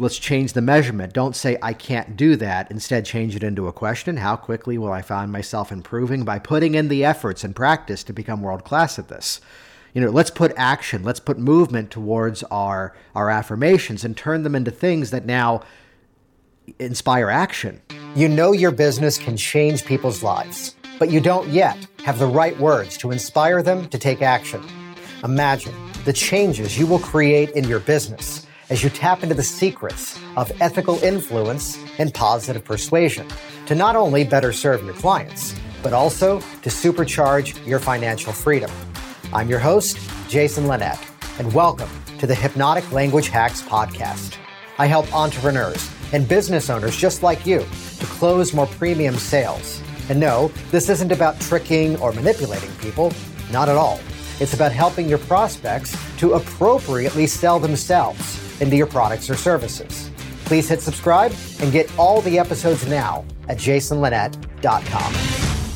let's change the measurement. Don't say, I can't do that. Instead, change it into a question. How quickly will I find myself improving by putting in the efforts and practice to become world-class at this? You know, let's put action, let's put movement towards our affirmations and turn them into things that now inspire action. You know your business can change people's lives, but you don't yet have the right words to inspire them to take action. Imagine the changes you will create in your business as you tap into the secrets of ethical influence and positive persuasion to not only better serve your clients, but also to supercharge your financial freedom. I'm your host, Jason Linett, and welcome to the Hypnotic Language Hacks Podcast. I help entrepreneurs and business owners just like you to close more premium sales. And no, this isn't about tricking or manipulating people, not at all. It's about helping your prospects to appropriately sell themselves into your products or services. Please hit subscribe and get all the episodes now at jasonlinett.com.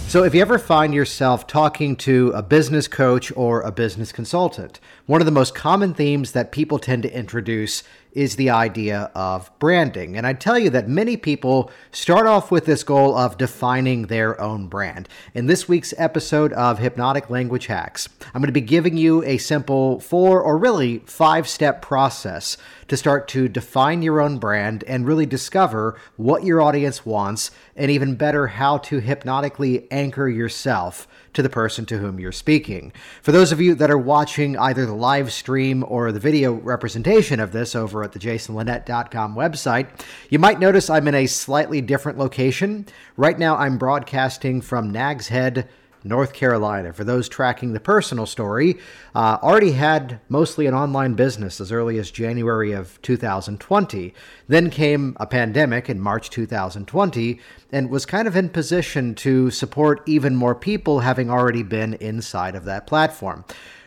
So if you ever find yourself talking to a business coach or a business consultant, one of the most common themes that people tend to introduce is the idea of branding. And I tell you that many people start off with this goal of defining their own brand. In this week's episode of Hypnotic Language Hacks, I'm going to be giving you a simple 4 or really 5-step process to start to define your own brand and really discover what your audience wants, and even better, how to hypnotically anchor yourself to the person to whom you're speaking. For those of you that are watching either the live stream or the video representation of this over at the jasonlinett.com website, you might notice I'm in a slightly different location. Right now, I'm broadcasting from Nags Head, North Carolina. For those tracking the personal story, already had mostly an online business as early as January of 2020. Then came a pandemic in March 2020 and was kind of in position to support even more people having already been inside of that platform.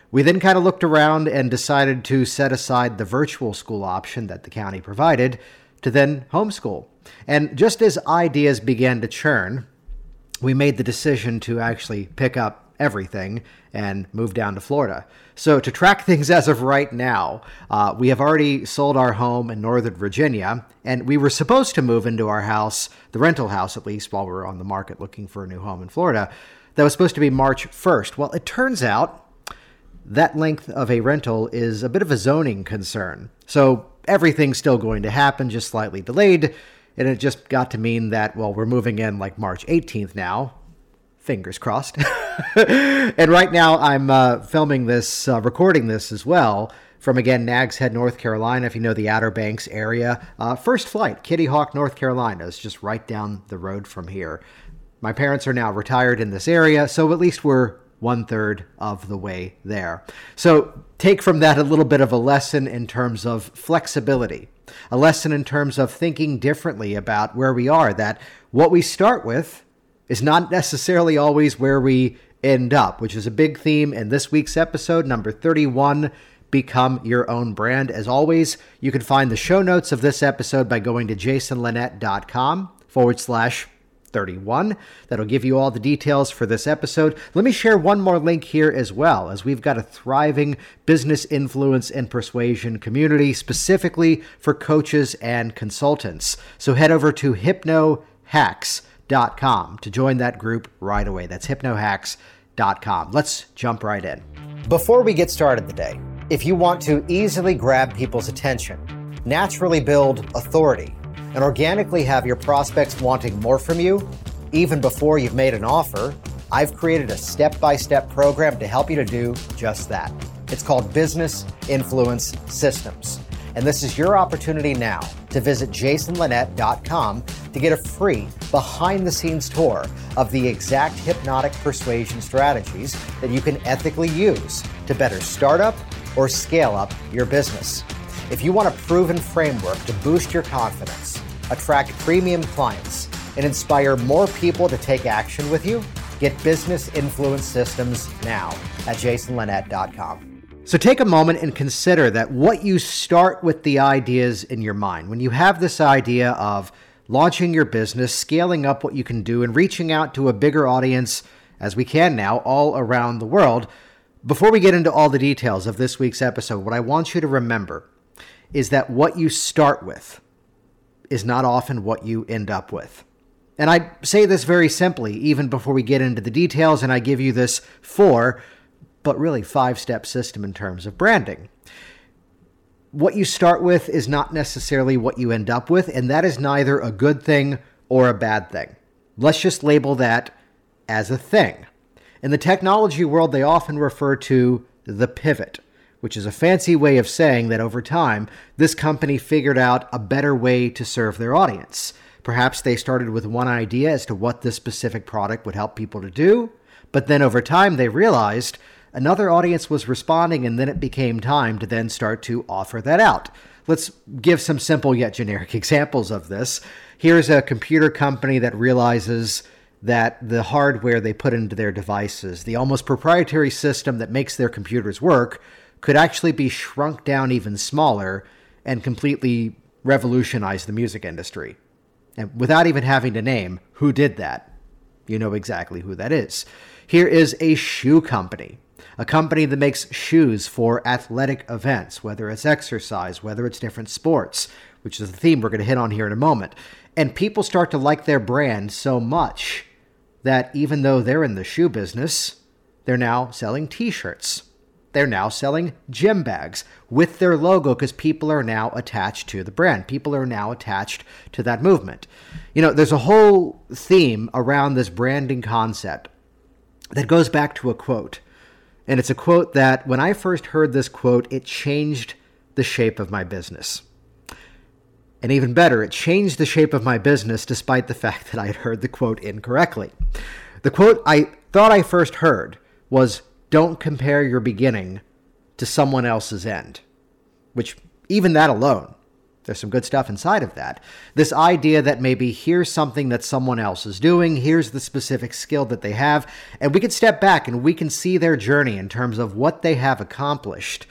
We then kind of looked around and decided to set aside the virtual school option that the county provided to then homeschool. And just as ideas began to churn, we made the decision to actually pick up everything and move down to Florida. So to track things as of right now, we have already sold our home in Northern Virginia, and we were supposed to move into our house, the rental house at least, while we were on the market looking for a new home in Florida. That was supposed to be March 1st. Well, it turns out that length of a rental is a bit of a zoning concern. So everything's still going to happen, just slightly delayed. And it just got to mean that, well, we're moving in like March 18th now, fingers crossed. And right now I'm filming this, recording this as well from, again, Nags Head, North Carolina, if you know the Outer Banks area. First flight, Kitty Hawk, North Carolina is just right down the road from here. My parents are now retired in this area, so at least we're 1/3 of the way there. So take from that a little bit of a lesson in terms of flexibility, a lesson in terms of thinking differently about where we are, that what we start with is not necessarily always where we end up, which is a big theme in this week's episode, number 31, Become Your Own Brand. As always, you can find the show notes of this episode by going to jasonlinett.com/31. That'll give you all the details for this episode. Let me share one more link here as well, as we've got a thriving business influence and persuasion community specifically for coaches and consultants. So head over to hypnohacks.com to join that group right away. That's hypnohacks.com. Let's jump right in. Before we get started today, if you want to easily grab people's attention, naturally build authority, and organically have your prospects wanting more from you, even before you've made an offer, I've created a step-by-step program to help you to do just that. It's called Business Influence Systems. And this is your opportunity now to visit jasonlinett.com to get a free behind-the-scenes tour of the exact hypnotic persuasion strategies that you can ethically use to better start up or scale up your business. If you want a proven framework to boost your confidence, attract premium clients, and inspire more people to take action with you, get Business Influence Systems now at jasonlinett.com. So take a moment and consider that what you start with the ideas in your mind. When you have this idea of launching your business, scaling up what you can do, and reaching out to a bigger audience, as we can now, all around the world, before we get into all the details of this week's episode, what I want you to remember is that what you start with is not often what you end up with. And I say this very simply, even before we get into the details, and I give you this 4, but really 5-step system in terms of branding. What you start with is not necessarily what you end up with, and that is neither a good thing or a bad thing. Let's just label that as a thing. In the technology world, they often refer to the pivot, which is a fancy way of saying that over time, this company figured out a better way to serve their audience. Perhaps they started with one idea as to what this specific product would help people to do, but then over time they realized another audience was responding, and then it became time to then start to offer that out. Let's give some simple yet generic examples of this. Here's a computer company that realizes that the hardware they put into their devices, the almost proprietary system that makes their computers work, could actually be shrunk down even smaller and completely revolutionize the music industry. And without even having to name who did that, you know exactly who that is. Here is a shoe company, a company that makes shoes for athletic events, whether it's exercise, whether it's different sports, which is the theme we're going to hit on here in a moment. And people start to like their brand so much that even though they're in the shoe business, they're now selling t-shirts. They're now selling gym bags with their logo because people are now attached to the brand. People are now attached to that movement. You know, there's a whole theme around this branding concept that goes back to a quote. And it's a quote that when I first heard this quote, it changed the shape of my business. And even better, it changed the shape of my business despite the fact that I had heard the quote incorrectly. The quote I thought I first heard was, "Don't compare your beginning to someone else's end," which even that alone, there's some good stuff inside of that. This idea that maybe here's something that someone else is doing, here's the specific skill that they have, and we can step back and we can see their journey in terms of what they have accomplished.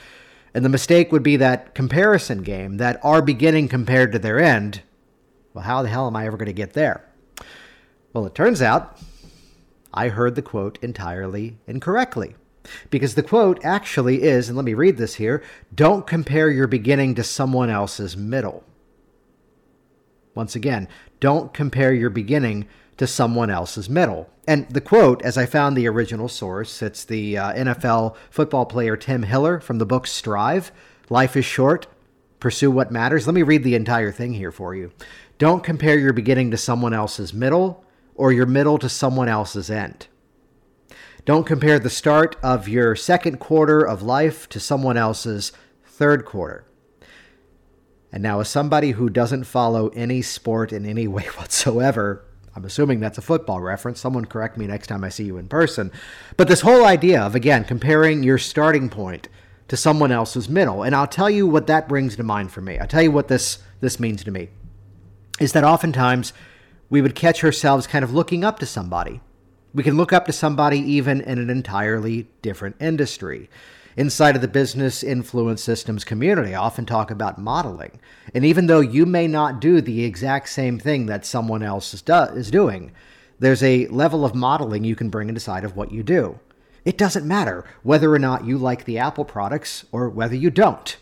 And the mistake would be that comparison game, that our beginning compared to their end. Well, how the hell am I ever going to get there? Well, it turns out I heard the quote entirely incorrectly. Because the quote actually is, and let me read this here, "Don't compare your beginning to someone else's middle." Once again, don't compare your beginning to someone else's middle. And the quote, as I found the original source, it's the NFL football player Tim Hiller from the book Strive. Life is short. Pursue what matters. Let me read the entire thing here for you. "Don't compare your beginning to someone else's middle or your middle to someone else's end. Don't compare the start of your second quarter of life to someone else's third quarter." And now, as somebody who doesn't follow any sport in any way whatsoever, I'm assuming that's a football reference. Someone correct me next time I see you in person. But this whole idea of, again, comparing your starting point to someone else's middle. And I'll tell you what that brings to mind for me. I'll tell you what this means to me, is that oftentimes we would catch ourselves kind of looking up to somebody. We can look up to somebody even in an entirely different industry. Inside of the Business Influence Systems community, I often talk about modeling. And even though you may not do the exact same thing that someone else is doing, there's a level of modeling you can bring inside of what you do. It doesn't matter whether or not you like the Apple products or whether you don't.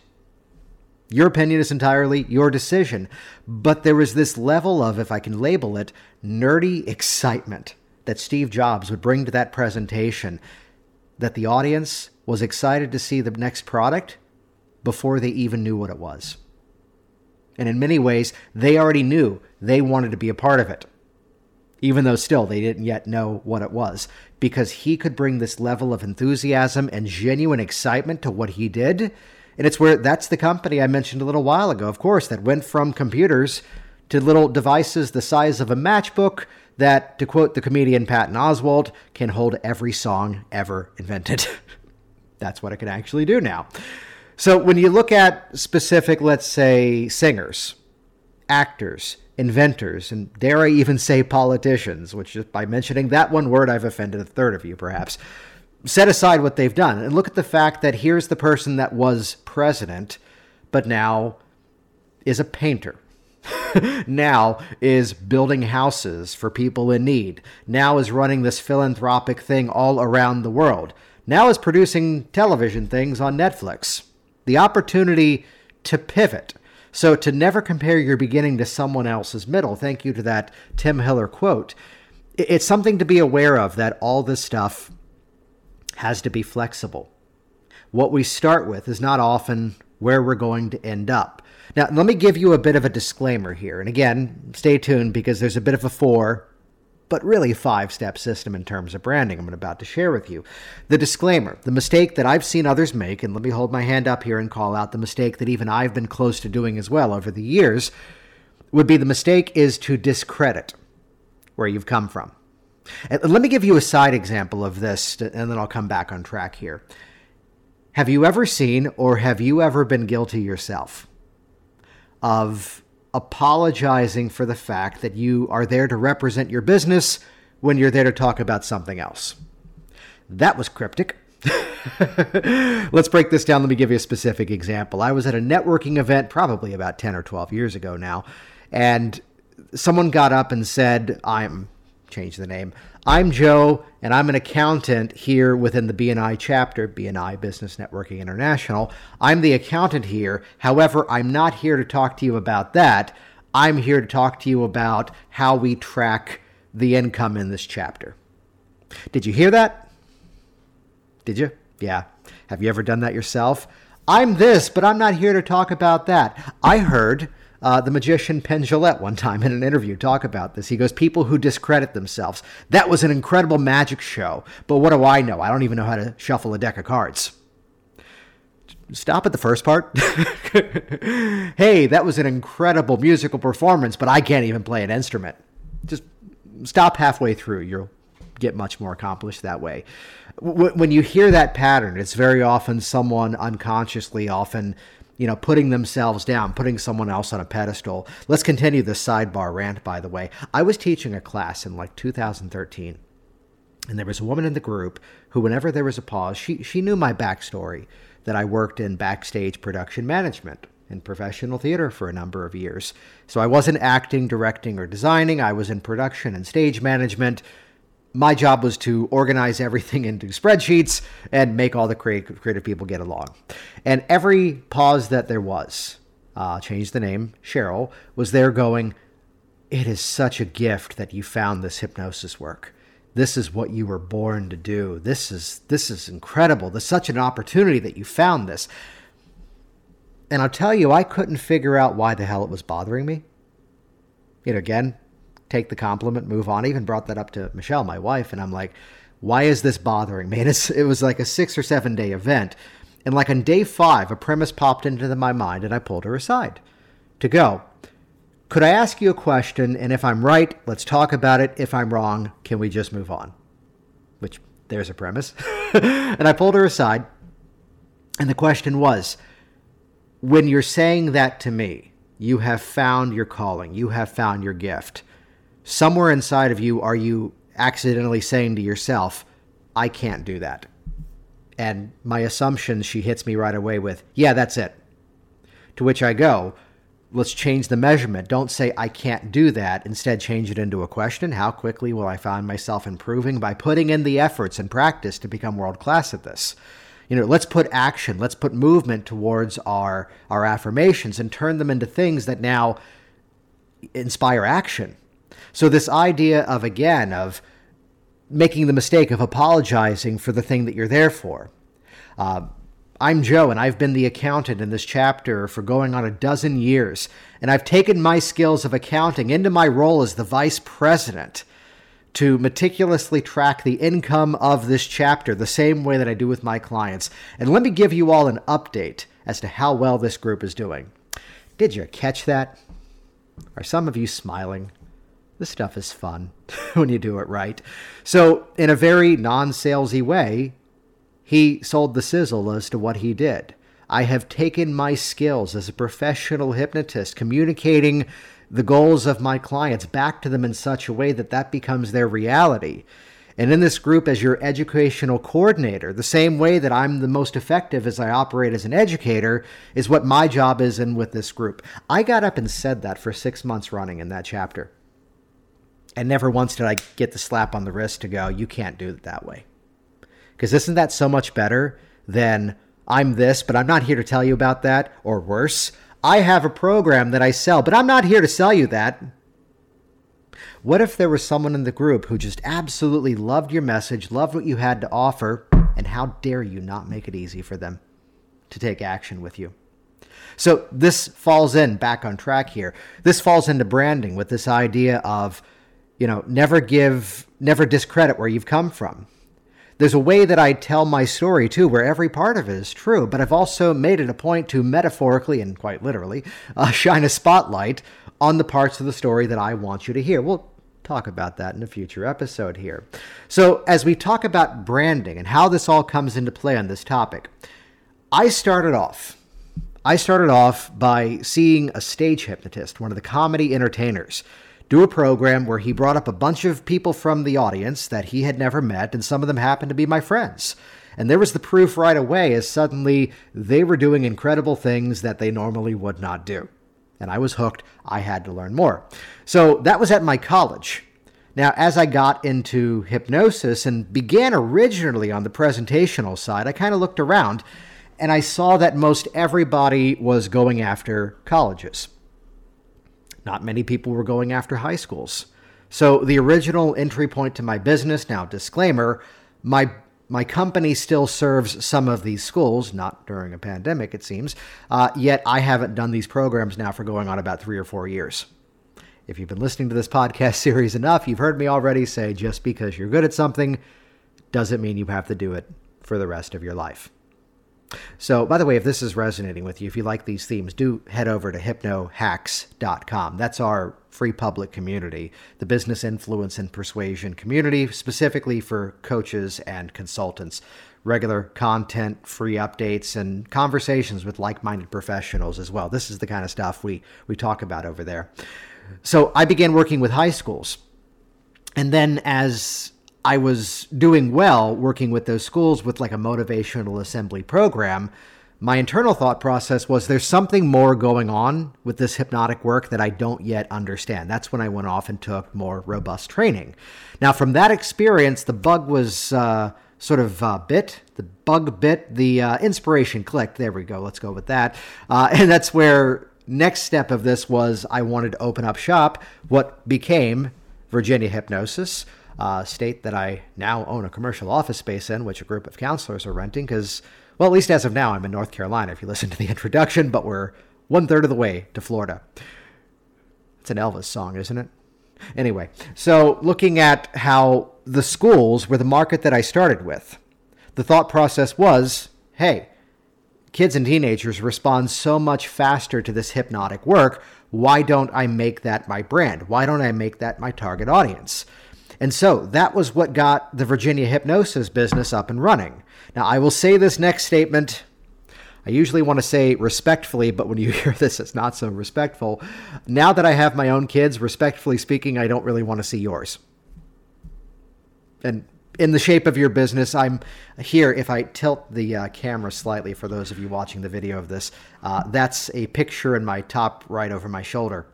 Your opinion is entirely your decision. But there is this level of, if I can label it, nerdy excitement that Steve Jobs would bring to that presentation, that the audience was excited to see the next product before they even knew what it was. And in many ways, they already knew they wanted to be a part of it, even though still they didn't yet know what it was, because he could bring this level of enthusiasm and genuine excitement to what he did. And it's where that's the company I mentioned a little while ago, of course, that went from computers to little devices the size of a matchbook that, to quote the comedian Patton Oswalt, can hold every song ever invented. That's what it can actually do now. So when you look at specific, let's say, singers, actors, inventors, and dare I even say politicians, which just by mentioning that one word, I've offended a third of you perhaps, set aside what they've done and look at the fact that here's the person that was president, but now is a painter. Now is building houses for people in need. Now is running this philanthropic thing all around the world. Now is producing television things on Netflix. The opportunity to pivot So to never compare your beginning to someone else's middle, thank you to that Tim Hiller quote, it's something to be aware of, that all this stuff has to be flexible. What we start with is not often where we're going to end up. Now, let me give you a bit of a disclaimer here. And again, stay tuned because there's a bit of a four, but really five-step system in terms of branding I'm about to share with you. The disclaimer, the mistake that I've seen others make, and let me hold my hand up here and call out the mistake that even I've been close to doing as well over the years, would be the mistake is to discredit where you've come from. And let me give you a side example of this, and then I'll come back on track here. Have you ever seen, or have you ever been guilty yourself of apologizing for the fact that you are there to represent your business when you're there to talk about something else? That was cryptic. Let's break this down. Let me give you a specific example. I was at a networking event probably about 10 or 12 years ago now, and someone got up and said, I'm Joe, and I'm an accountant here within the BNI chapter, BNI Business Networking International. I'm the accountant here. However, I'm not here to talk to you about that. I'm here to talk to you about how we track the income in this chapter. Did you hear that? Did you? Yeah. Have you ever done that yourself? I'm this, but I'm not here to talk about that. I heard the magician Penn Jillette one time in an interview talk about this. He goes, people who discredit themselves. That was an incredible magic show, but what do I know? I don't even know how to shuffle a deck of cards. Stop at the first part. Hey, that was an incredible musical performance, but I can't even play an instrument. Just stop halfway through. You'll get much more accomplished that way. When you hear that pattern, it's very often someone unconsciously putting themselves down, putting someone else on a pedestal. Let's continue this sidebar rant, by the way. I was teaching a class in 2013, and there was a woman in the group who, whenever there was a pause, she knew my backstory, that I worked in backstage production management in professional theater for a number of years. So I wasn't acting, directing, or designing. I was in production and stage management. My job was to organize everything into spreadsheets and make all the creative people get along. And every pause that there was, changed the name, Cheryl, was there going, it is such a gift that you found this hypnosis work. This is what you were born to do. This is incredible. There's such an opportunity that you found this. And I'll tell you, I couldn't figure out why the hell it was bothering me. Again, take the compliment, move on. I even brought that up to Michelle, my wife, and I'm like, why is this bothering me? And it was like a 6 or 7 day event. And on day 5, a premise popped into my mind, and I pulled her aside to go, could I ask you a question? And if I'm right, let's talk about it. If I'm wrong, can we just move on? Which, there's a premise. And I pulled her aside. And the question was, when you're saying that to me, you have found your calling. You have found your gift. Somewhere inside of you, are you accidentally saying to yourself, I can't do that? And my assumption, she hits me right away with, yeah, that's it. To which I go, let's change the measurement. Don't say, I can't do that. Instead, change it into a question. How quickly will I find myself improving by putting in the efforts and practice to become world-class at this? Let's put action, let's put movement towards our affirmations and turn them into things that now inspire action. So this idea of making the mistake of apologizing for the thing that you're there for. I'm Joe, and I've been the accountant in this chapter for going on 12 years, and I've taken my skills of accounting into my role as the vice president to meticulously track the income of this chapter the same way that I do with my clients. And let me give you all an update as to how well this group is doing. Did you catch that? Are some of you smiling? This stuff is fun when you do it right. So in a very non-salesy way, he sold the sizzle as to what he did. I have taken my skills as a professional hypnotist, communicating the goals of my clients back to them in such a way that becomes their reality. And in this group, as your educational coordinator, the same way that I'm the most effective as I operate as an educator is what my job is in with this group. I got up and said that for 6 months running in that chapter. And never once did I get the slap on the wrist to go, you can't do it that way. Because isn't that so much better than I'm this, but I'm not here to tell you about that, or worse, I have a program that I sell, but I'm not here to sell you that. What if there was someone in the group who just absolutely loved your message, loved what you had to offer, and how dare you not make it easy for them to take action with you? So this falls in, back on track here, this falls into branding with this idea of, you know, never discredit where you've come from. There's a way that I tell my story too, where every part of it is true, but I've also made it a point to metaphorically and quite literally shine a spotlight on the parts of the story that I want you to hear. We'll talk about that in a future episode here. So as we talk about branding and how this all comes into play on this topic, I started off by seeing a stage hypnotist, one of the comedy entertainers, do a program where he brought up a bunch of people from the audience that he had never met, and some of them happened to be my friends. And there was the proof right away, as suddenly they were doing incredible things that they normally would not do. And I was hooked. I had to learn more. So that was at my college. Now, as I got into hypnosis and began originally on the presentational side, I kind of looked around and I saw that most everybody was going after colleges. Not many people were going after high schools. So the original entry point to my business, now disclaimer, my company still serves some of these schools, not during a pandemic, it seems, yet I haven't done these programs now for going on about 3 or 4 years. If you've been listening to this podcast series enough, you've heard me already say just because you're good at something doesn't mean you have to do it for the rest of your life. So, by the way, if this is resonating with you, if you like these themes, do head over to hypnohacks.com. That's our free public community, the business influence and persuasion community, specifically for coaches and consultants. Regular content, free updates, and conversations with like-minded professionals as well. This is the kind of stuff we talk about over there. So I began working with high schools. And then as I was doing well working with those schools with like a motivational assembly program, my internal thought process was there's something more going on with this hypnotic work that I don't yet understand. That's when I went off and took more robust training. Now, from that experience, the bug was inspiration clicked. There we go. Let's go with that. And that's where next step of this was I wanted to open up shop, what became Virginia Hypnosis, state that I now own a commercial office space in, which a group of counselors are renting because, well, at least as of now, I'm in North Carolina, if you listen to the introduction, but we're 1/3 of the way to Florida. It's an Elvis song, isn't it? Anyway, so looking at how the schools were the market that I started with, the thought process was, hey, kids and teenagers respond so much faster to this hypnotic work. Why don't I make that my brand? Why don't I make that my target audience? And so that was what got the Virginia Hypnosis business up and running. Now, I will say this next statement. I usually want to say respectfully, but when you hear this, it's not so respectful. Now that I have my own kids, respectfully speaking, I don't really want to see yours. And in the shape of your business, I'm here. If I tilt the camera slightly for those of you watching the video of this, that's a picture in my top right over my shoulder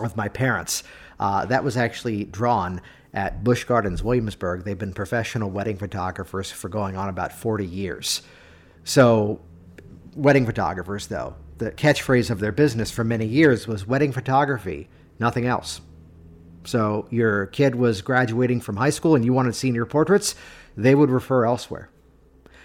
of my parents. That was actually drawn at Bush Gardens Williamsburg. They've been professional wedding photographers for going on about 40 years. So wedding photographers, though, the catchphrase of their business for many years was wedding photography, nothing else. So your kid was graduating from high school and you wanted senior portraits, they would refer elsewhere.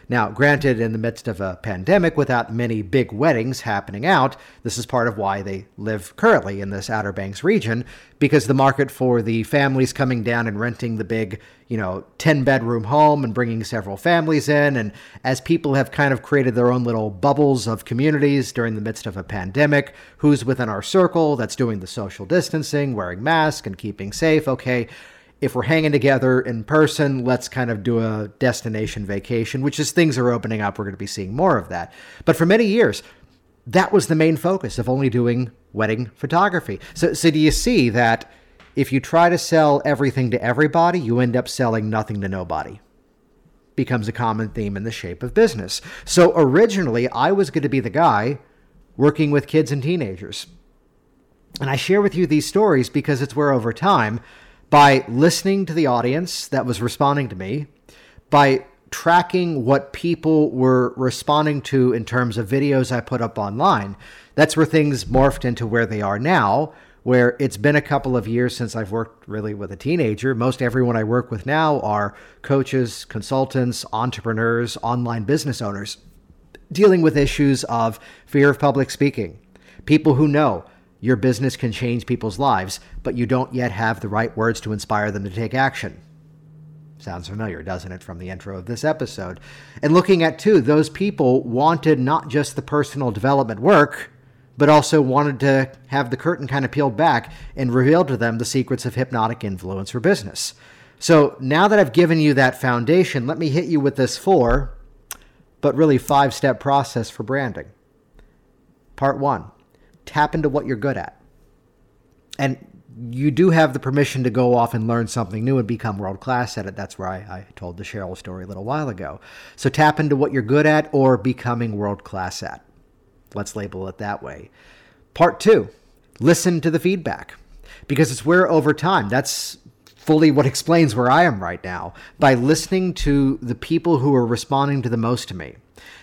Now, granted, in the midst of a pandemic, without many big weddings happening out, this is part of why they live currently in this Outer Banks region, because the market for the families coming down and renting the big, 10-bedroom home and bringing several families in, and as people have kind of created their own little bubbles of communities during the midst of a pandemic, who's within our circle that's doing the social distancing, wearing masks, and keeping safe, okay, if we're hanging together in person, let's kind of do a destination vacation, which is things are opening up. We're going to be seeing more of that. But for many years, that was the main focus of only doing wedding photography. So do you see that if you try to sell everything to everybody, you end up selling nothing to nobody? Becomes a common theme in the shape of business. So originally, I was going to be the guy working with kids and teenagers. And I share with you these stories because it's where over time, by listening to the audience that was responding to me, by tracking what people were responding to in terms of videos I put up online. That's where things morphed into where they are now, where it's been a couple of years since I've worked really with a teenager. Most everyone I work with now are coaches, consultants, entrepreneurs, online business owners, dealing with issues of fear of public speaking, people who know your business can change people's lives, but you don't yet have the right words to inspire them to take action. Sounds familiar, doesn't it, from the intro of this episode? And looking at, too, those people wanted not just the personal development work, but also wanted to have the curtain kind of peeled back and reveal to them the secrets of hypnotic influence for business. So now that I've given you that foundation, let me hit you with this 4, but really 5-step process for branding. Part 1, tap into what you're good at. And you do have the permission to go off and learn something new and become world-class at it. That's where I told the Cheryl story a little while ago. So tap into what you're good at or becoming world-class at. Let's label it that way. Part 2, listen to the feedback, because it's where over time, that's fully what explains where I am right now, by listening to the people who are responding to the most to me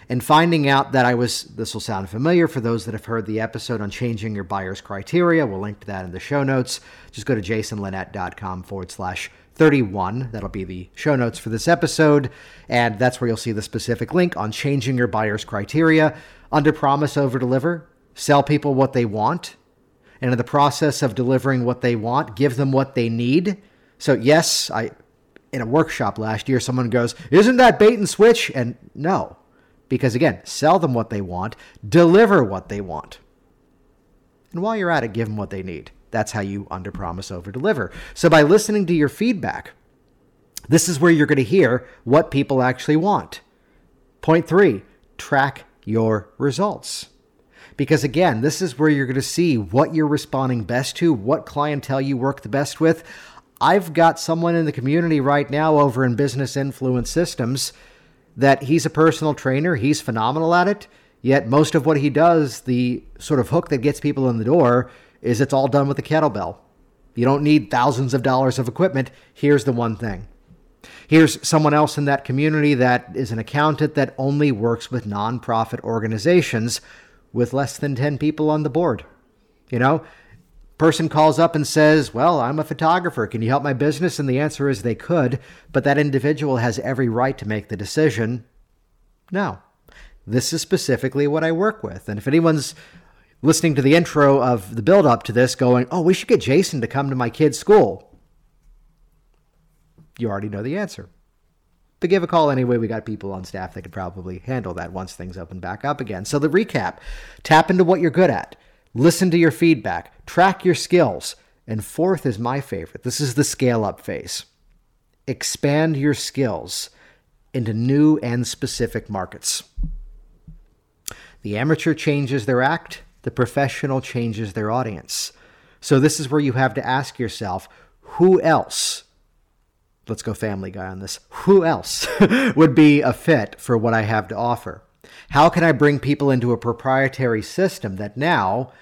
and finding out that this will sound familiar for those that have heard the episode on changing your buyer's criteria. We'll link to that in the show notes. Just go to jasonlinett.com/31. That'll be the show notes for this episode. And that's where you'll see the specific link on changing your buyer's criteria. Under promise, over deliver, sell people what they want. And in the process of delivering what they want, give them what they need. So yes, in a workshop last year, someone goes, "Isn't that bait and switch?" And no, because again, sell them what they want, deliver what they want. And while you're at it, give them what they need. That's how you under promise, over deliver. So by listening to your feedback, this is where you're going to hear what people actually want. Point 3, track your results. Because again, this is where you're going to see what you're responding best to, what clientele you work the best with. I've got someone in the community right now over in Business Influence Systems that he's a personal trainer. He's phenomenal at it. Yet most of what he does, the sort of hook that gets people in the door, is it's all done with a kettlebell. You don't need thousands of dollars of equipment. Here's the one thing. Here's someone else in that community that is an accountant that only works with nonprofit organizations with less than 10 people on the board. You know, person calls up and says, "Well, I'm a photographer. Can you help my business?" And the answer is they could, but that individual has every right to make the decision. No, this is specifically what I work with. And if anyone's listening to the intro of the build up to this going, "Oh, we should get Jason to come to my kid's school," you already know the answer. But give a call anyway. We got people on staff that could probably handle that once things open back up again. So the recap, tap into what you're good at, listen to your feedback, track your skills. And 4th is my favorite. This is the scale up phase. Expand your skills into new and specific markets. The amateur changes their act. The professional changes their audience. So this is where you have to ask yourself, who else? Let's go Family Guy on this. Who else would be a fit for what I have to offer? How can I bring people into a proprietary system that now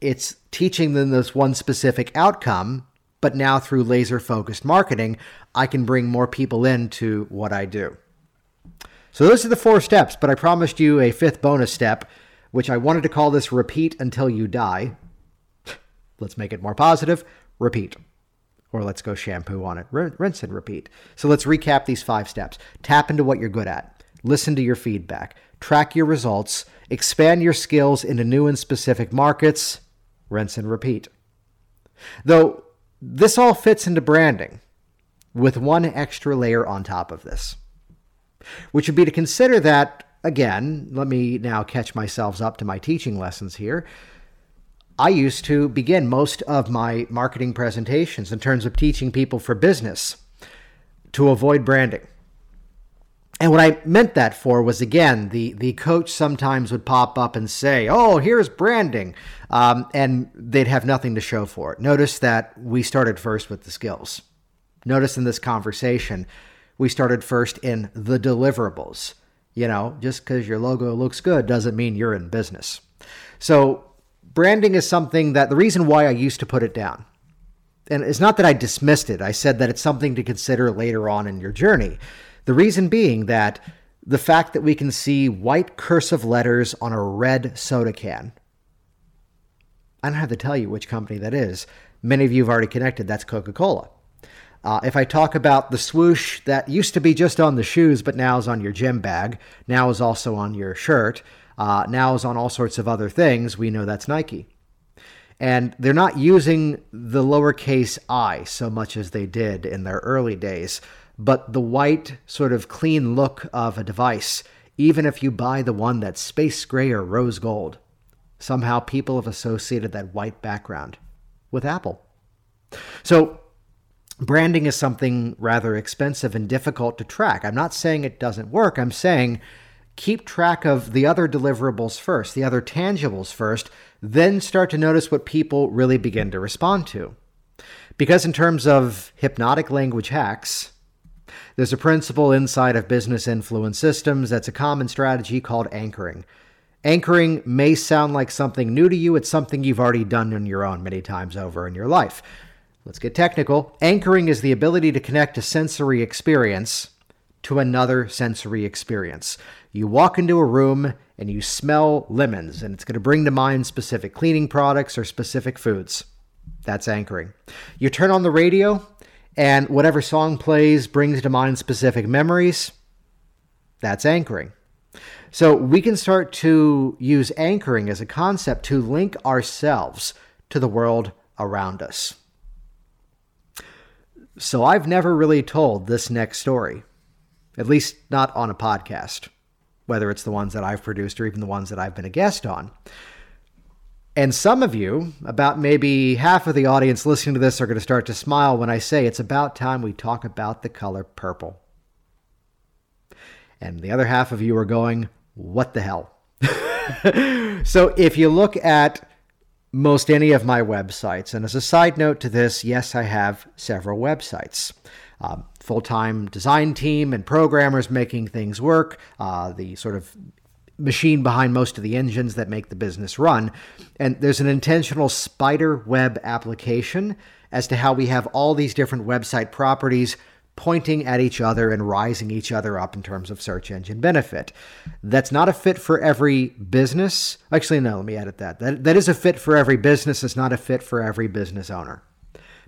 it's teaching them this one specific outcome, but now through laser-focused marketing, I can bring more people into what I do. So those are the 4 steps, but I promised you a 5th bonus step, which I wanted to call this repeat until you die. Let's make it more positive. Repeat. Or let's go shampoo on it. Rinse and repeat. So let's recap these 5 steps. Tap into what you're good at. Listen to your feedback. Track your results. Expand your skills into new and specific markets. Rinse and repeat. Though this all fits into branding with one extra layer on top of this, which would be to consider that, again, let me now catch myself up to my teaching lessons here. I used to begin most of my marketing presentations in terms of teaching people for business to avoid branding. And what I meant that for was, again, the coach sometimes would pop up and say, "Oh, here's branding," and they'd have nothing to show for it. Notice that we started first with the skills. Notice in this conversation, we started first in the deliverables. You know, just because your logo looks good doesn't mean you're in business. So branding is something that the reason why I used to put it down, and it's not that I dismissed it. I said that it's something to consider later on in your journey. The reason being that the fact that we can see white cursive letters on a red soda can. I don't have to tell you which company that is. Many of you have already connected. That's Coca-Cola. If I talk about the swoosh that used to be just on the shoes, but now is on your gym bag, now is also on your shirt, now is on all sorts of other things, we know that's Nike. And they're not using the lowercase I so much as they did in their early days, but the white sort of clean look of a device, even if you buy the one that's space gray or rose gold, somehow people have associated that white background with Apple. So branding is something rather expensive and difficult to track. I'm not saying it doesn't work. I'm saying keep track of the other deliverables first, the other tangibles first, then start to notice what people really begin to respond to. Because in terms of hypnotic language hacks, there's a principle inside of Business Influence Systems that's a common strategy called anchoring. Anchoring may sound like something new to you. It's something you've already done on your own many times over in your life. Let's get technical. Anchoring is the ability to connect a sensory experience to another sensory experience. You walk into a room and you smell lemons, and it's going to bring to mind specific cleaning products or specific foods. That's anchoring. You turn on the radio, and whatever song plays brings to mind specific memories. That's anchoring. So we can start to use anchoring as a concept to link ourselves to the world around us. So I've never really told this next story, at least not on a podcast, whether it's the ones that I've produced or even the ones that I've been a guest on. And some of you, about maybe half of the audience listening to this, are going to start to smile when I say it's about time we talk about the color purple. And the other half of you are going, what the hell? So if you look at most any of my websites, and as a side note to this, yes, I have several websites. Full-time design team and programmers making things work, the sort of machine behind most of the engines that make the business run. And there's an intentional spider web application as to how we have all these different website properties pointing at each other and rising each other up in terms of search engine benefit. That's not a fit for every business. Actually, no, let me edit that. That is a fit for every business. It's not a fit for every business owner.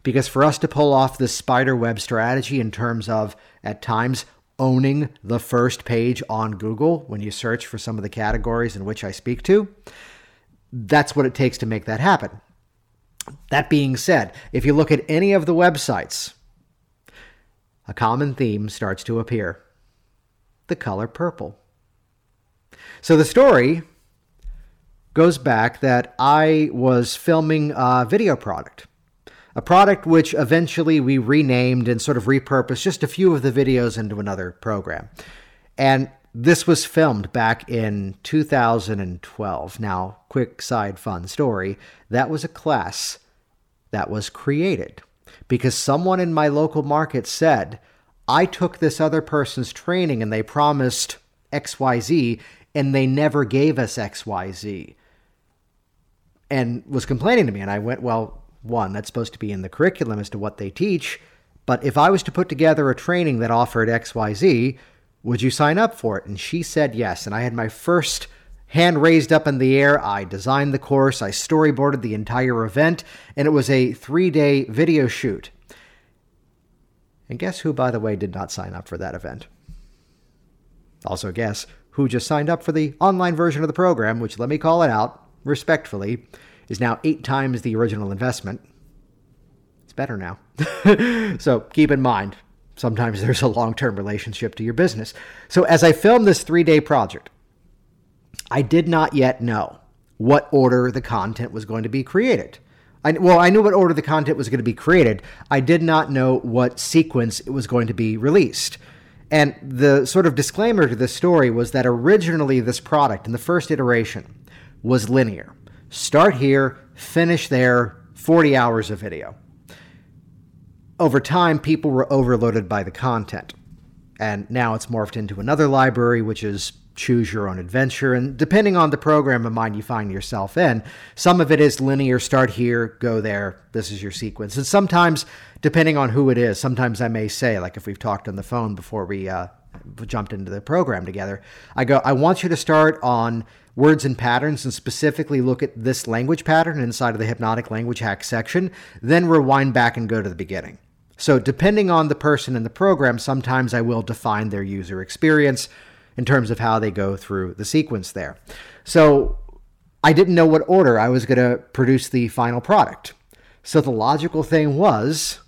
Because for us to pull off this spider web strategy in terms of, at times, owning the first page on Google when you search for some of the categories in which I speak to, that's what it takes to make that happen. That being said, if you look at any of the websites, a common theme starts to appear: the color purple. So the story goes back that I was filming a video product, a product which eventually we renamed and sort of repurposed just a few of the videos into another program. And this was filmed back in 2012. Now, quick side fun story. That was a class that was created because someone in my local market said, I took this other person's training and they promised XYZ and they never gave us XYZ, and was complaining to me. And I went, well, one, that's supposed to be in the curriculum as to what they teach. But if I was to put together a training that offered XYZ, would you sign up for it? And she said yes. And I had my first hand raised up in the air. I designed the course. I storyboarded the entire event. And it was a 3-day video shoot. And guess who, by the way, did not sign up for that event? Also guess who just signed up for the online version of the program, which, let me call it out respectfully, is now 8 times the original investment. It's better now. So keep in mind, sometimes there's a long-term relationship to your business. So as I filmed this 3-day project, I did not yet know what order the content was going to be created. I knew what order the content was going to be created. I did not know what sequence it was going to be released. And the sort of disclaimer to this story was that originally this product in the first iteration was linear. Start here, finish there, 40 hours of video. Over time, people were overloaded by the content. And now it's morphed into another library, which is choose your own adventure. And depending on the program of mind you find yourself in, some of it is linear, start here, go there, this is your sequence. And sometimes, depending on who it is, sometimes I may say, like if we've talked on the phone before we jumped into the program together, I go, I want you to start on words and patterns and specifically look at this language pattern inside of the Hypnotic Language Hack section, then rewind back and go to the beginning. So depending on the person in the program, sometimes I will define their user experience in terms of how they go through the sequence there. So I didn't know what order I was going to produce the final product. So the logical thing was,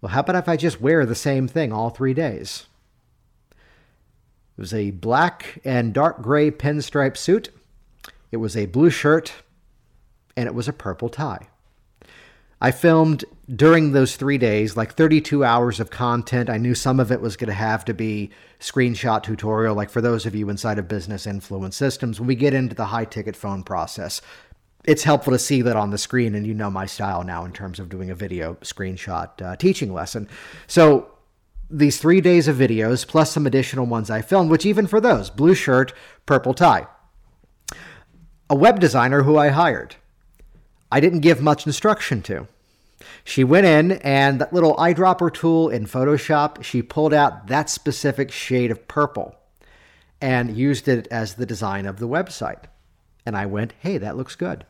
well, how about if I just wear the same thing all 3 days? It was a black and dark gray pinstripe suit. It was a blue shirt, and it was a purple tie. I filmed during those 3 days, like 32 hours of content. I knew some of it was going to have to be screenshot tutorial. Like for those of you inside of Business Influence Systems, when we get into the high ticket phone process, it's helpful to see that on the screen. And you know my style now in terms of doing a video screenshot teaching lesson. So these 3 days of videos, plus some additional ones I filmed, which even for those, blue shirt, purple tie, a web designer who I hired, I didn't give much instruction to. She went in and that little eyedropper tool in Photoshop, she pulled out that specific shade of purple and used it as the design of the website. And I went, hey, that looks good.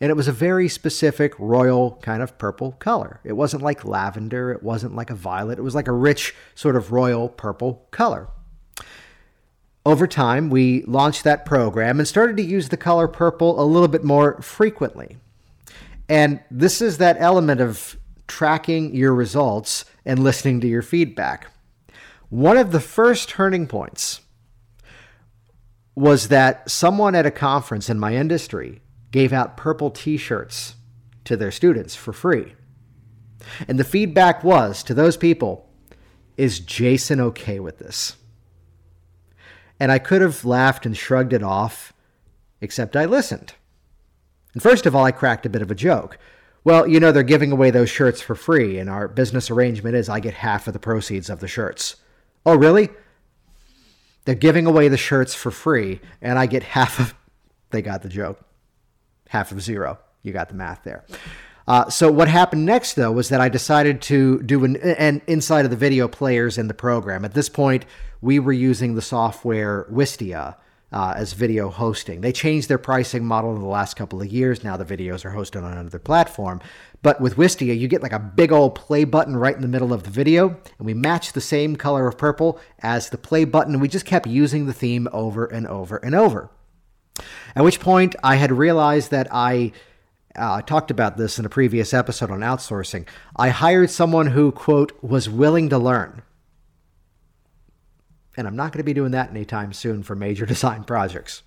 And it was a very specific royal kind of purple color. It wasn't like lavender. It wasn't like a violet. It was like a rich sort of royal purple color. Over time, we launched that program and started to use the color purple a little bit more frequently. And this is that element of tracking your results and listening to your feedback. One of the first turning points was that someone at a conference in my industry gave out purple t-shirts to their students for free. And the feedback was to those people, is Jason okay with this? And I could have laughed and shrugged it off, except I listened. And first of all, I cracked a bit of a joke. Well, you know, they're giving away those shirts for free, and our business arrangement is I get half of the proceeds of the shirts. Oh, really? They're giving away the shirts for free, and I get half of... They got the joke. Half of zero. You got the math there. So what happened next, though, was that I decided to do an inside of the video players in the program. At this point, we were using the software Wistia as video hosting. They changed their pricing model in the last couple of years. Now the videos are hosted on another platform. But with Wistia, you get like a big old play button right in the middle of the video. And we matched the same color of purple as the play button. And we just kept using the theme over and over and over. At which point I had realized that I talked about this in a previous episode on outsourcing. I hired someone who, quote, was willing to learn. And I'm not going to be doing that anytime soon for major design projects.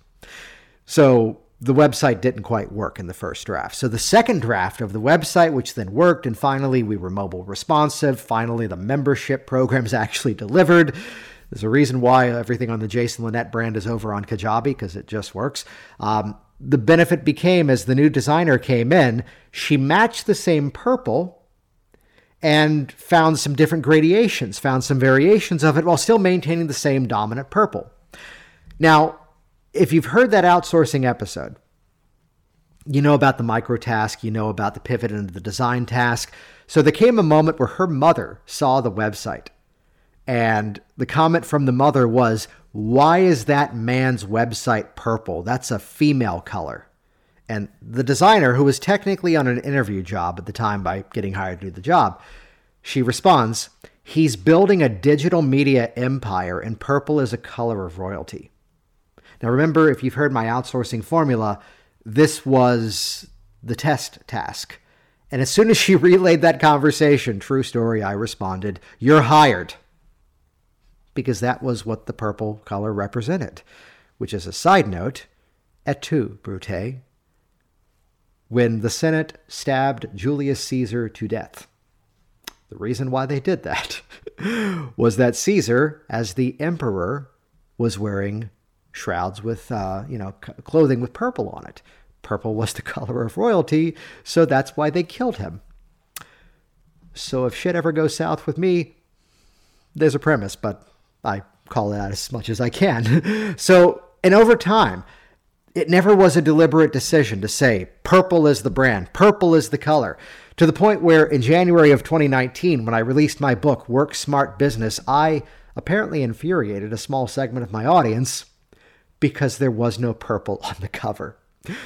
So the website didn't quite work in the first draft. So the second draft of the website, which then worked, and finally we were mobile responsive. Finally, the membership programs actually delivered. There's a reason why everything on the Jason Linett brand is over on Kajabi, because it just works. The benefit became, as the new designer came in, she matched the same purple and found some different gradations, found some variations of it while still maintaining the same dominant purple. Now, if you've heard that outsourcing episode, you know about the micro task, you know about the pivot into the design task. So there came a moment where her mother saw the website. And the comment from the mother was, why is that man's website purple? That's a female color. And the designer, who was technically on an interview job at the time by getting hired to do the job, she responds, he's building a digital media empire and purple is a color of royalty. Now remember, if you've heard my outsourcing formula, this was the test task. And as soon as she relayed that conversation, true story, I responded, you're hired. Because that was what the purple color represented, which is a side note, et tu, Brute, when the Senate stabbed Julius Caesar to death. The reason why they did that was that Caesar, as the emperor, was wearing shrouds with, clothing with purple on it. Purple was the color of royalty, so that's why they killed him. So if shit ever goes south with me, there's a premise, but I call it out as much as I can. So, and over time, it never was a deliberate decision to say purple is the brand, purple is the color, to the point where in January of 2019, when I released my book, Work Smart Business, I apparently infuriated a small segment of my audience because there was no purple on the cover.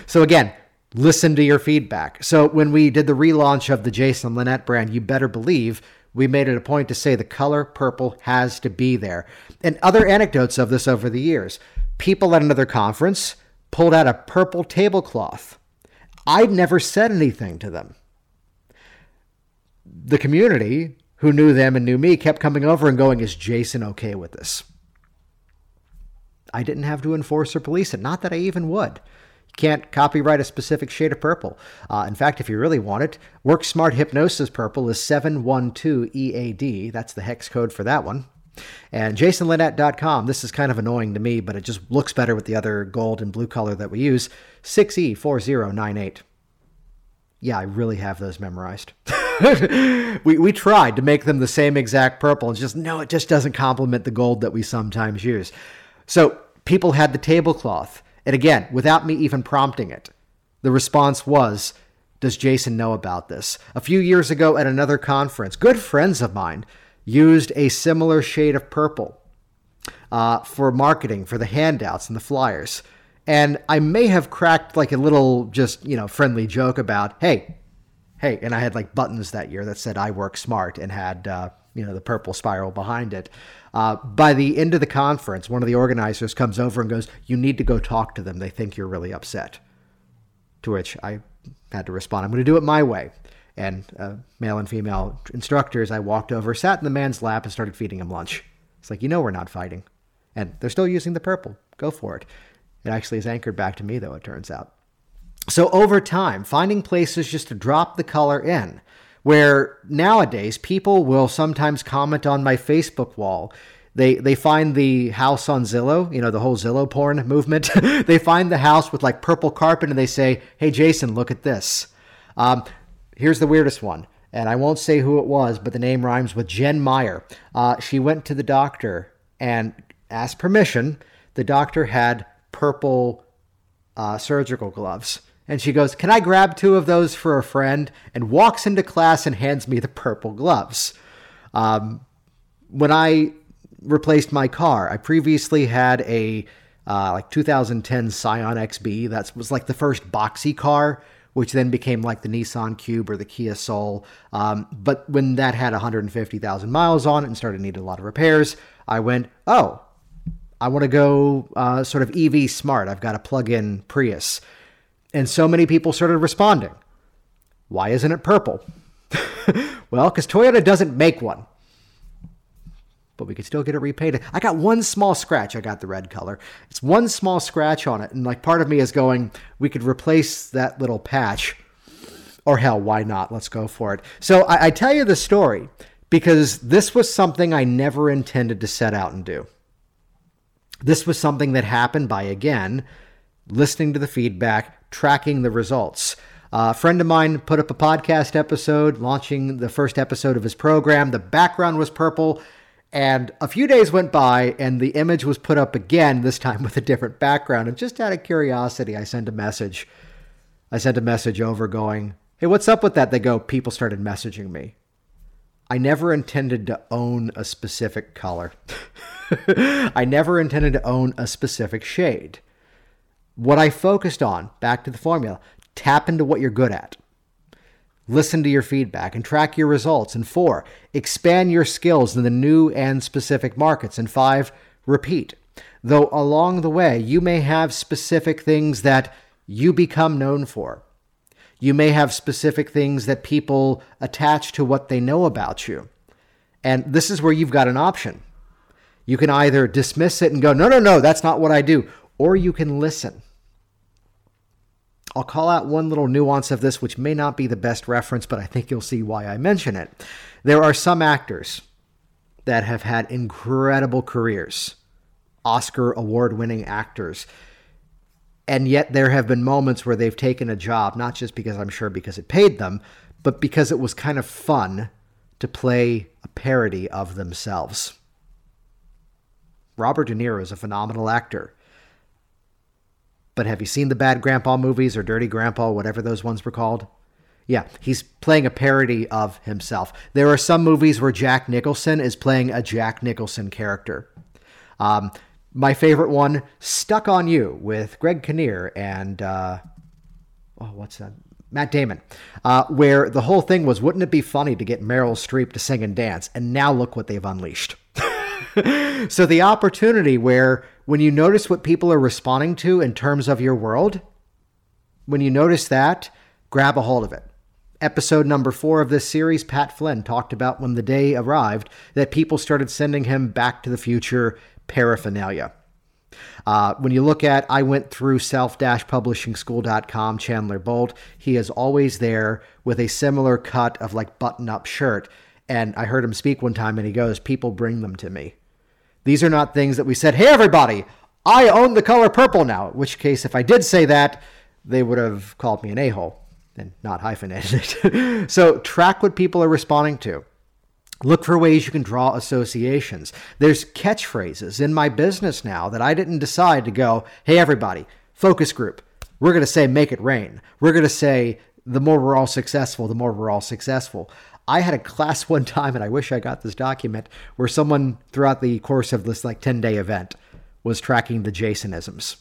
So again, listen to your feedback. So when we did the relaunch of the Jason Linett brand, you better believe we made it a point to say the color purple has to be there. And other anecdotes of this over the years, people at another conference pulled out a purple tablecloth. I'd never said anything to them. The community, who knew them and knew me, kept coming over and going, is Jason okay with this? I didn't have to enforce or police it. Not that I even would. You can't copyright a specific shade of purple. In fact, if you really want it, Work Smart Hypnosis Purple is 712EAD. That's the hex code for that one. And jasonlinett.com, this is kind of annoying to me, but it just looks better with the other gold and blue color that we use, 6E4098. Yeah, I really have those memorized. We tried to make them the same exact purple. It's just, no, it just doesn't complement the gold that we sometimes use. So people had the tablecloth. And again, without me even prompting it, the response was, does Jason know about this? A few years ago at another conference, good friends of mine used a similar shade of purple for marketing, for the handouts and the flyers. And I may have cracked like a little just, friendly joke about, hey, and I had like buttons that year that said I work smart and had, the purple spiral behind it. By the end of the conference, one of the organizers comes over and goes, you need to go talk to them. They think you're really upset. To which I had to respond, I'm going to do it my way. And male and female instructors, I walked over, sat in the man's lap, and started feeding him lunch. It's like, we're not fighting. And they're still using the purple. Go for it. It actually is anchored back to me, though, it turns out. So over time, finding places just to drop the color in, where nowadays people will sometimes comment on my Facebook wall. They find the house on Zillow, the whole Zillow porn movement. They find the house with like purple carpet and they say, hey, Jason, look at this. Here's the weirdest one, and I won't say who it was, but the name rhymes with Jen Meyer. She went to the doctor and asked permission. The doctor had purple surgical gloves, and she goes, can I grab two of those for a friend? And walks into class and hands me the purple gloves. When I replaced my car, I previously had a 2010 Scion XB. That was like the first boxy car, which then became like the Nissan Cube or the Kia Soul. But when that had 150,000 miles on it and started needing a lot of repairs, I went, I want to go sort of EV smart. I've got a plug-in Prius. And so many people started responding, why isn't it purple? Well, because Toyota doesn't make one. But we could still get it repainted. I got one small scratch. I got the red color. It's one small scratch on it. And like part of me is going, we could replace that little patch, or hell, why not? Let's go for it. So I tell you the story because this was something I never intended to set out and do. This was something that happened by, again, listening to the feedback, tracking the results. A friend of mine put up a podcast episode, launching the first episode of his program. The background was purple. And a few days went by and the image was put up again, this time with a different background. And just out of curiosity, I sent a message. I sent a message over going, hey, what's up with that? They go, people started messaging me. I never intended to own a specific color. I never intended to own a specific shade. What I focused on, back to the formula, tap into what you're good at. Listen to your feedback and track your results. And 4, expand your skills in the new and specific markets. And 5, repeat. Though along the way, you may have specific things that you become known for. You may have specific things that people attach to what they know about you. And this is where you've got an option. You can either dismiss it and go, no, that's not what I do. Or you can listen. I'll call out one little nuance of this, which may not be the best reference, but I think you'll see why I mention it. There are some actors that have had incredible careers, Oscar award-winning actors, and yet there have been moments where they've taken a job, not just because I'm sure because it paid them, but because it was kind of fun to play a parody of themselves. Robert De Niro is a phenomenal actor. But have you seen the Bad Grandpa movies or Dirty Grandpa, whatever those ones were called? Yeah, he's playing a parody of himself. There are some movies where Jack Nicholson is playing a Jack Nicholson character. My favorite one, Stuck on You with Greg Kinnear and, Matt Damon, where the whole thing was, wouldn't it be funny to get Meryl Streep to sing and dance? And now look what they've unleashed. So the opportunity where when you notice what people are responding to in terms of your world, when you notice that, grab a hold of it. Episode number 4 of this series, Pat Flynn talked about when the day arrived that people started sending him Back to the Future paraphernalia. When you look at, I went through self-publishingschool.com, Chandler Bolt, he is always there with a similar cut of like button-up shirt. And I heard him speak one time and he goes, people bring them to me. These are not things that we said, hey, everybody, I own the color purple now. In which case, if I did say that, they would have called me an a-hole and not hyphenated it. So track what people are responding to. Look for ways you can draw associations. There's catchphrases in my business now that I didn't decide to go, hey, everybody, focus group. We're going to say, make it rain. We're going to say, the more we're all successful, the more we're all successful. I had a class one time, and I wish I got this document, where someone throughout the course of this like 10-day event was tracking the Jasonisms.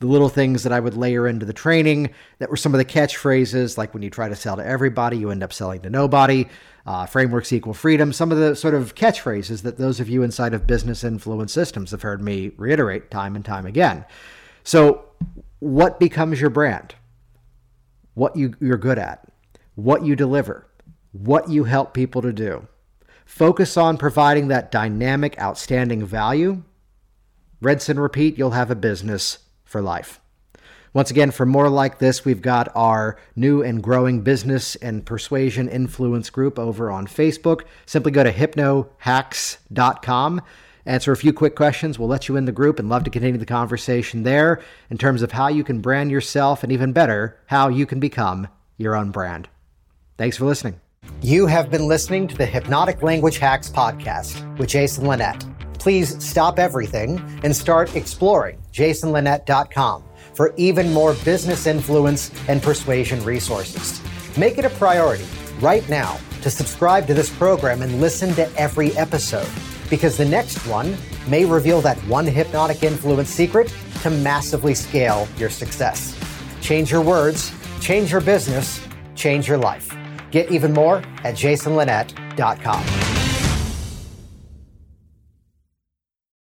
The little things that I would layer into the training that were some of the catchphrases, like when you try to sell to everybody, you end up selling to nobody, frameworks equal freedom, some of the sort of catchphrases that those of you inside of Business Influence Systems have heard me reiterate time and time again. So what becomes your brand? What you're good at, what you deliver, what you help people to do. Focus on providing that dynamic, outstanding value. Rinse and repeat, you'll have a business for life. Once again, for more like this, we've got our new and growing business and persuasion influence group over on Facebook. Simply go to hypnohacks.com, answer a few quick questions. We'll let you in the group and love to continue the conversation there in terms of how you can brand yourself and even better, how you can become your own brand. Thanks for listening. You have been listening to the Hypnotic Language Hacks Podcast with Jason Linett. Please stop everything and start exploring jasonlinett.com for even more business influence and persuasion resources. Make it a priority right now to subscribe to this program and listen to every episode, because the next one may reveal that one hypnotic influence secret to massively scale your success. Change your words, change your business, change your life. Get even more at jasonlinett.com.